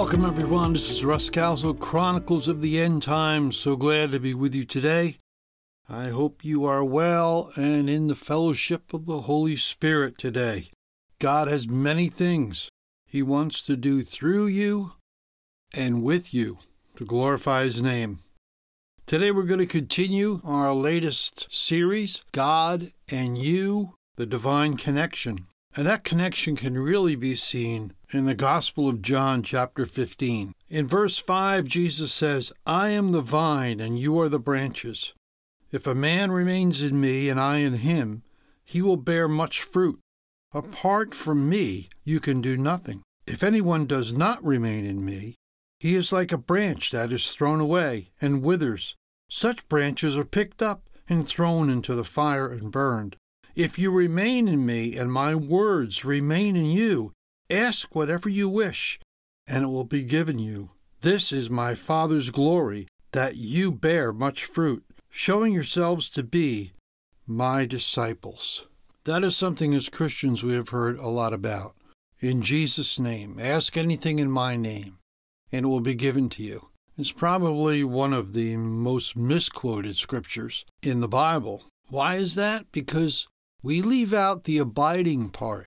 Welcome, everyone. This is Russ Galsall, Chronicles of the End Times. So glad to be with you today. I hope you are well and in the fellowship of the Holy Spirit today. God has many things He wants to do through you and with you to glorify His name. Today we're going to continue our latest series, God and You, the Divine Connection. And that connection can really be seen in the Gospel of John, chapter 15. In verse 5, Jesus says, "I am the vine, and you are the branches. If a man remains in me, and I in him, he will bear much fruit. Apart from me, you can do nothing. If anyone does not remain in me, he is like a branch that is thrown away and withers. Such branches are picked up and thrown into the fire and burned. If you remain in me, and my words remain in you, ask whatever you wish, and it will be given you. This is my Father's glory, that you bear much fruit, showing yourselves to be my disciples." That is something as Christians we have heard a lot about. In Jesus' name, ask anything in my name, and it will be given to you. It's probably one of the most misquoted scriptures in the Bible. Why is that? Because we leave out the abiding part.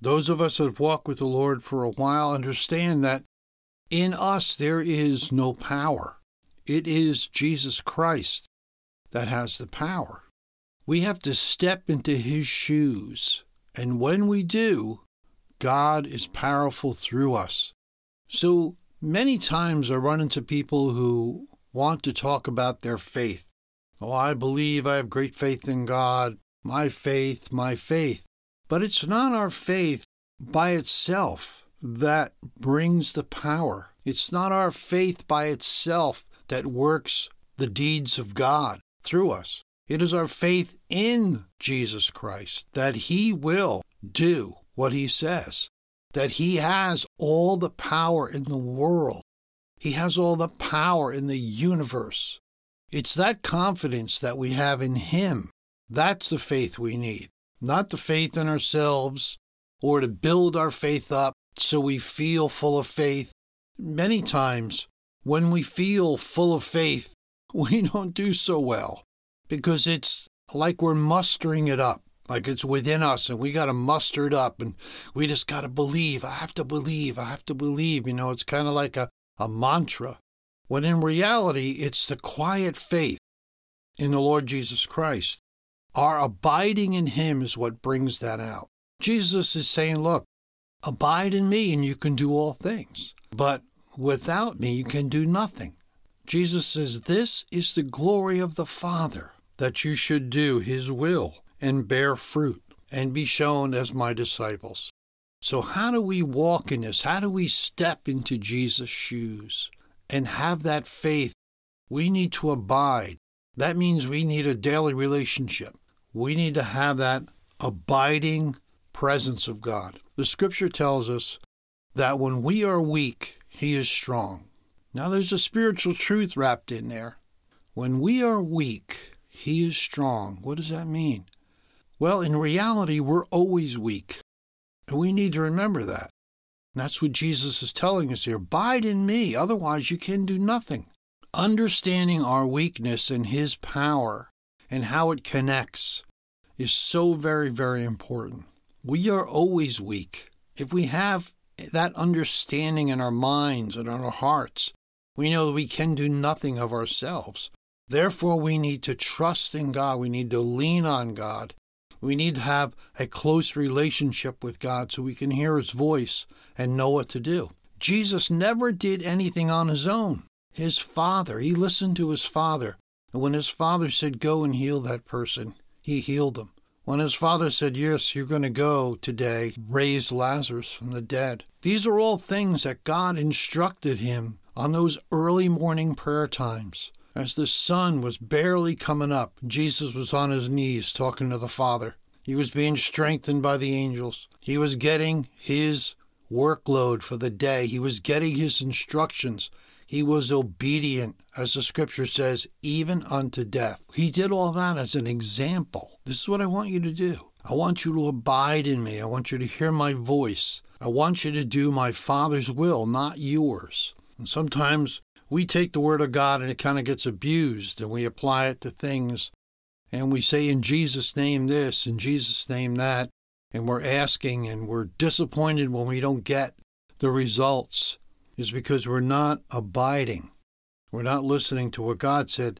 Those of us that have walked with the Lord for a while understand that in us there is no power. It is Jesus Christ that has the power. We have to step into His shoes. And when we do, God is powerful through us. So many times I run into people who want to talk about their faith. "Oh, I believe I have great faith in God. My faith, my faith." But it's not our faith by itself that brings the power. It's not our faith by itself that works the deeds of God through us. It is our faith in Jesus Christ that He will do what He says, that He has all the power in the world. He has all the power in the universe. It's that confidence that we have in Him. That's the faith we need, not the faith in ourselves or to build our faith up so we feel full of faith. Many times when we feel full of faith, we don't do so well because it's like we're mustering it up, like it's within us and we got to muster it up and we just got to believe. I have to believe. You know, it's kind of like a mantra when in reality, it's the quiet faith in the Lord Jesus Christ. Our abiding in Him is what brings that out. Jesus is saying, look, abide in me and you can do all things. But without me, you can do nothing. Jesus says, this is the glory of the Father, that you should do His will and bear fruit and be shown as my disciples. So how do we walk in this? How do we step into Jesus' shoes and have that faith? We need to abide. That means we need a daily relationship. We need to have that abiding presence of God. The scripture tells us that when we are weak, He is strong. Now there's a spiritual truth wrapped in there. When we are weak, He is strong. What does that mean? Well, in reality, we're always weak. And we need to remember that. And that's what Jesus is telling us here. Abide in me, otherwise you can do nothing. Understanding our weakness and His power and how it connects is so very, very important. We are always weak. If we have that understanding in our minds and in our hearts, we know that we can do nothing of ourselves. Therefore, we need to trust in God. We need to lean on God. We need to have a close relationship with God so we can hear His voice and know what to do. Jesus never did anything on His own. His Father, He listened to His Father. And when His Father said, go and heal that person, He healed them. When His Father said, yes, you're going to go today, raise Lazarus from the dead. These are all things that God instructed Him on those early morning prayer times. As the sun was barely coming up, Jesus was on His knees talking to the Father. He was being strengthened by the angels. He was getting His workload for the day. He was getting His instructions. He was obedient, as the scripture says, even unto death. He did all that as an example. This is what I want you to do. I want you to abide in me. I want you to hear my voice. I want you to do my Father's will, not yours. And sometimes we take the Word of God and it kind of gets abused, and we apply it to things, and we say, in Jesus' name this, in Jesus' name that, and we're asking, and we're disappointed when we don't get the results, is because we're not abiding. We're not listening to what God said.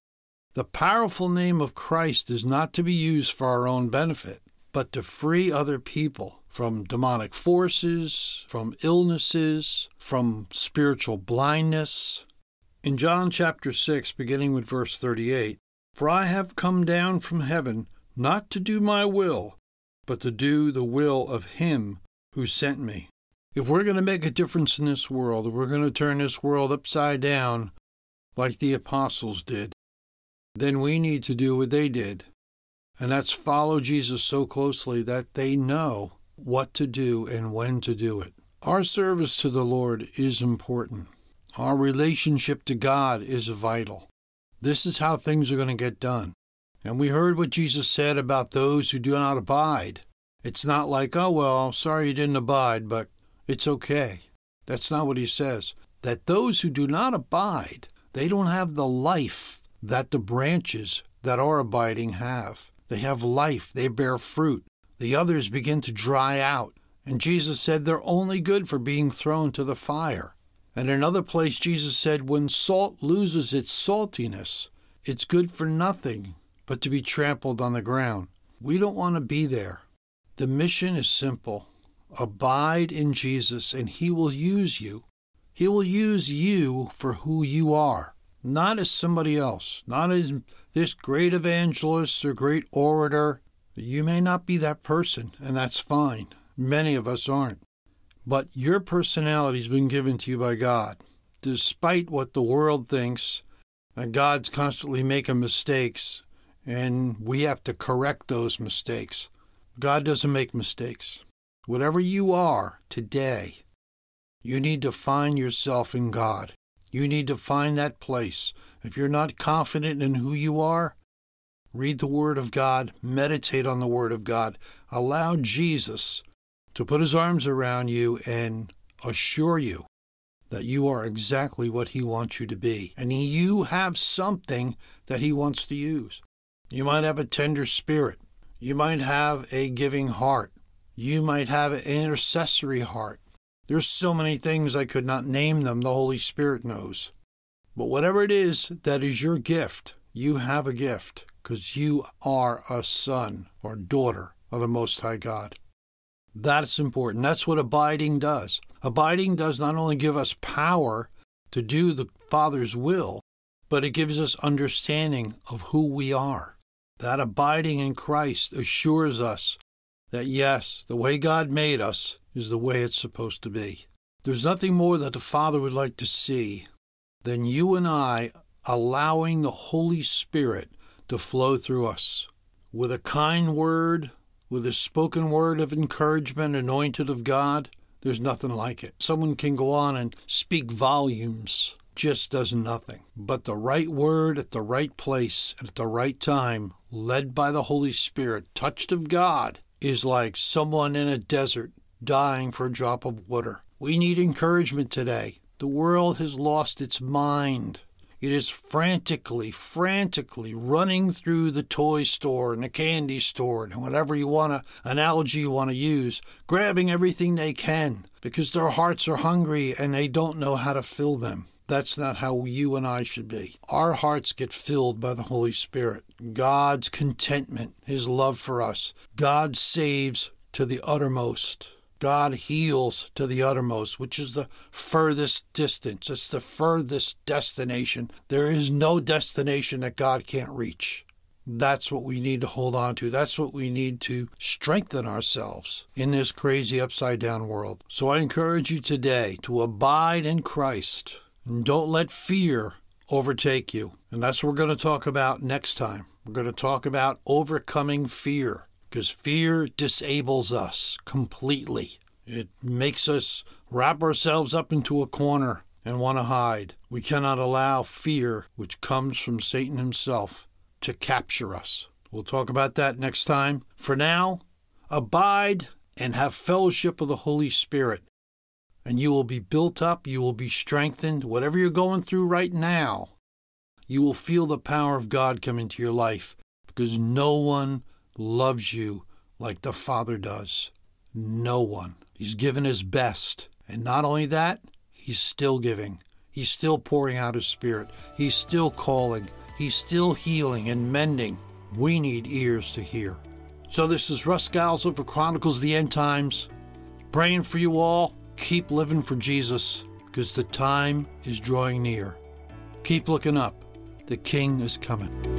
The powerful name of Christ is not to be used for our own benefit, but to free other people from demonic forces, from illnesses, from spiritual blindness. In John chapter 6, beginning with verse 38, "For I have come down from heaven not to do my will, but to do the will of him who sent me." If we're going to make a difference in this world, if we're going to turn this world upside down like the apostles did, then we need to do what they did. And that's follow Jesus so closely that they know what to do and when to do it. Our service to the Lord is important. Our relationship to God is vital. This is how things are going to get done. And we heard what Jesus said about those who do not abide. It's not like, oh, well, sorry you didn't abide, but it's okay. That's not what he says. That those who do not abide, they don't have the life that the branches that are abiding have. They have life. They bear fruit. The others begin to dry out. And Jesus said they're only good for being thrown to the fire. And in another place, Jesus said, when salt loses its saltiness, it's good for nothing but to be trampled on the ground. We don't want to be there. The mission is simple. Abide in Jesus, and he will use you. He will use you for who you are, not as somebody else, not as this great evangelist or great orator. You may not be that person, and that's fine. Many of us aren't. But your personality has been given to you by God. Despite what the world thinks, and God's constantly making mistakes, and we have to correct those mistakes. God doesn't make mistakes. Whatever you are today, you need to find yourself in God. You need to find that place. If you're not confident in who you are, read the Word of God. Meditate on the Word of God. Allow Jesus to put his arms around you and assure you that you are exactly what he wants you to be. And you have something that he wants to use. You might have a tender spirit. You might have a giving heart. You might have an intercessory heart. There's so many things I could not name them. The Holy Spirit knows. But whatever it is that is your gift, you have a gift because you are a son or daughter of the Most High God. That's important. That's what abiding does. Abiding does not only give us power to do the Father's will, but it gives us understanding of who we are. That abiding in Christ assures us that, yes, the way God made us is the way it's supposed to be. There's nothing more that the Father would like to see than you and I allowing the Holy Spirit to flow through us with a kind word, with a spoken word of encouragement, anointed of God. There's nothing like it. Someone can go on and speak volumes, just does nothing. But the right word at the right place at the right time, led by the Holy Spirit, touched of God, is like someone in a desert dying for a drop of water. We need encouragement today. The world has lost its mind. It is frantically running through the toy store and the candy store and whatever analogy you want to use, grabbing everything they can because their hearts are hungry and they don't know how to fill them. That's not how you and I should be. Our hearts get filled by the Holy Spirit. God's contentment, his love for us. God saves to the uttermost. God heals to the uttermost, which is the furthest distance. It's the furthest destination. There is no destination that God can't reach. That's what we need to hold on to. That's what we need to strengthen ourselves in this crazy upside-down world. So I encourage you today to abide in Christ. And don't let fear overtake you. And that's what we're going to talk about next time. We're going to talk about overcoming fear. Because fear disables us completely. It makes us wrap ourselves up into a corner and want to hide. We cannot allow fear, which comes from Satan himself, to capture us. We'll talk about that next time. For now, Abide and have fellowship of the Holy Spirit, and you will be built up, you will be strengthened. Whatever you're going through right now, you will feel the power of God come into your life, because no one loves you like the Father does. No one. He's given his best. And not only that, he's still giving. He's still pouring out his Spirit. He's still calling. He's still healing and mending. We need ears to hear. So this is Russ Galsall for Chronicles of the End Times. Praying for you all. Keep living for Jesus, because the time is drawing near. Keep looking up. The King is coming.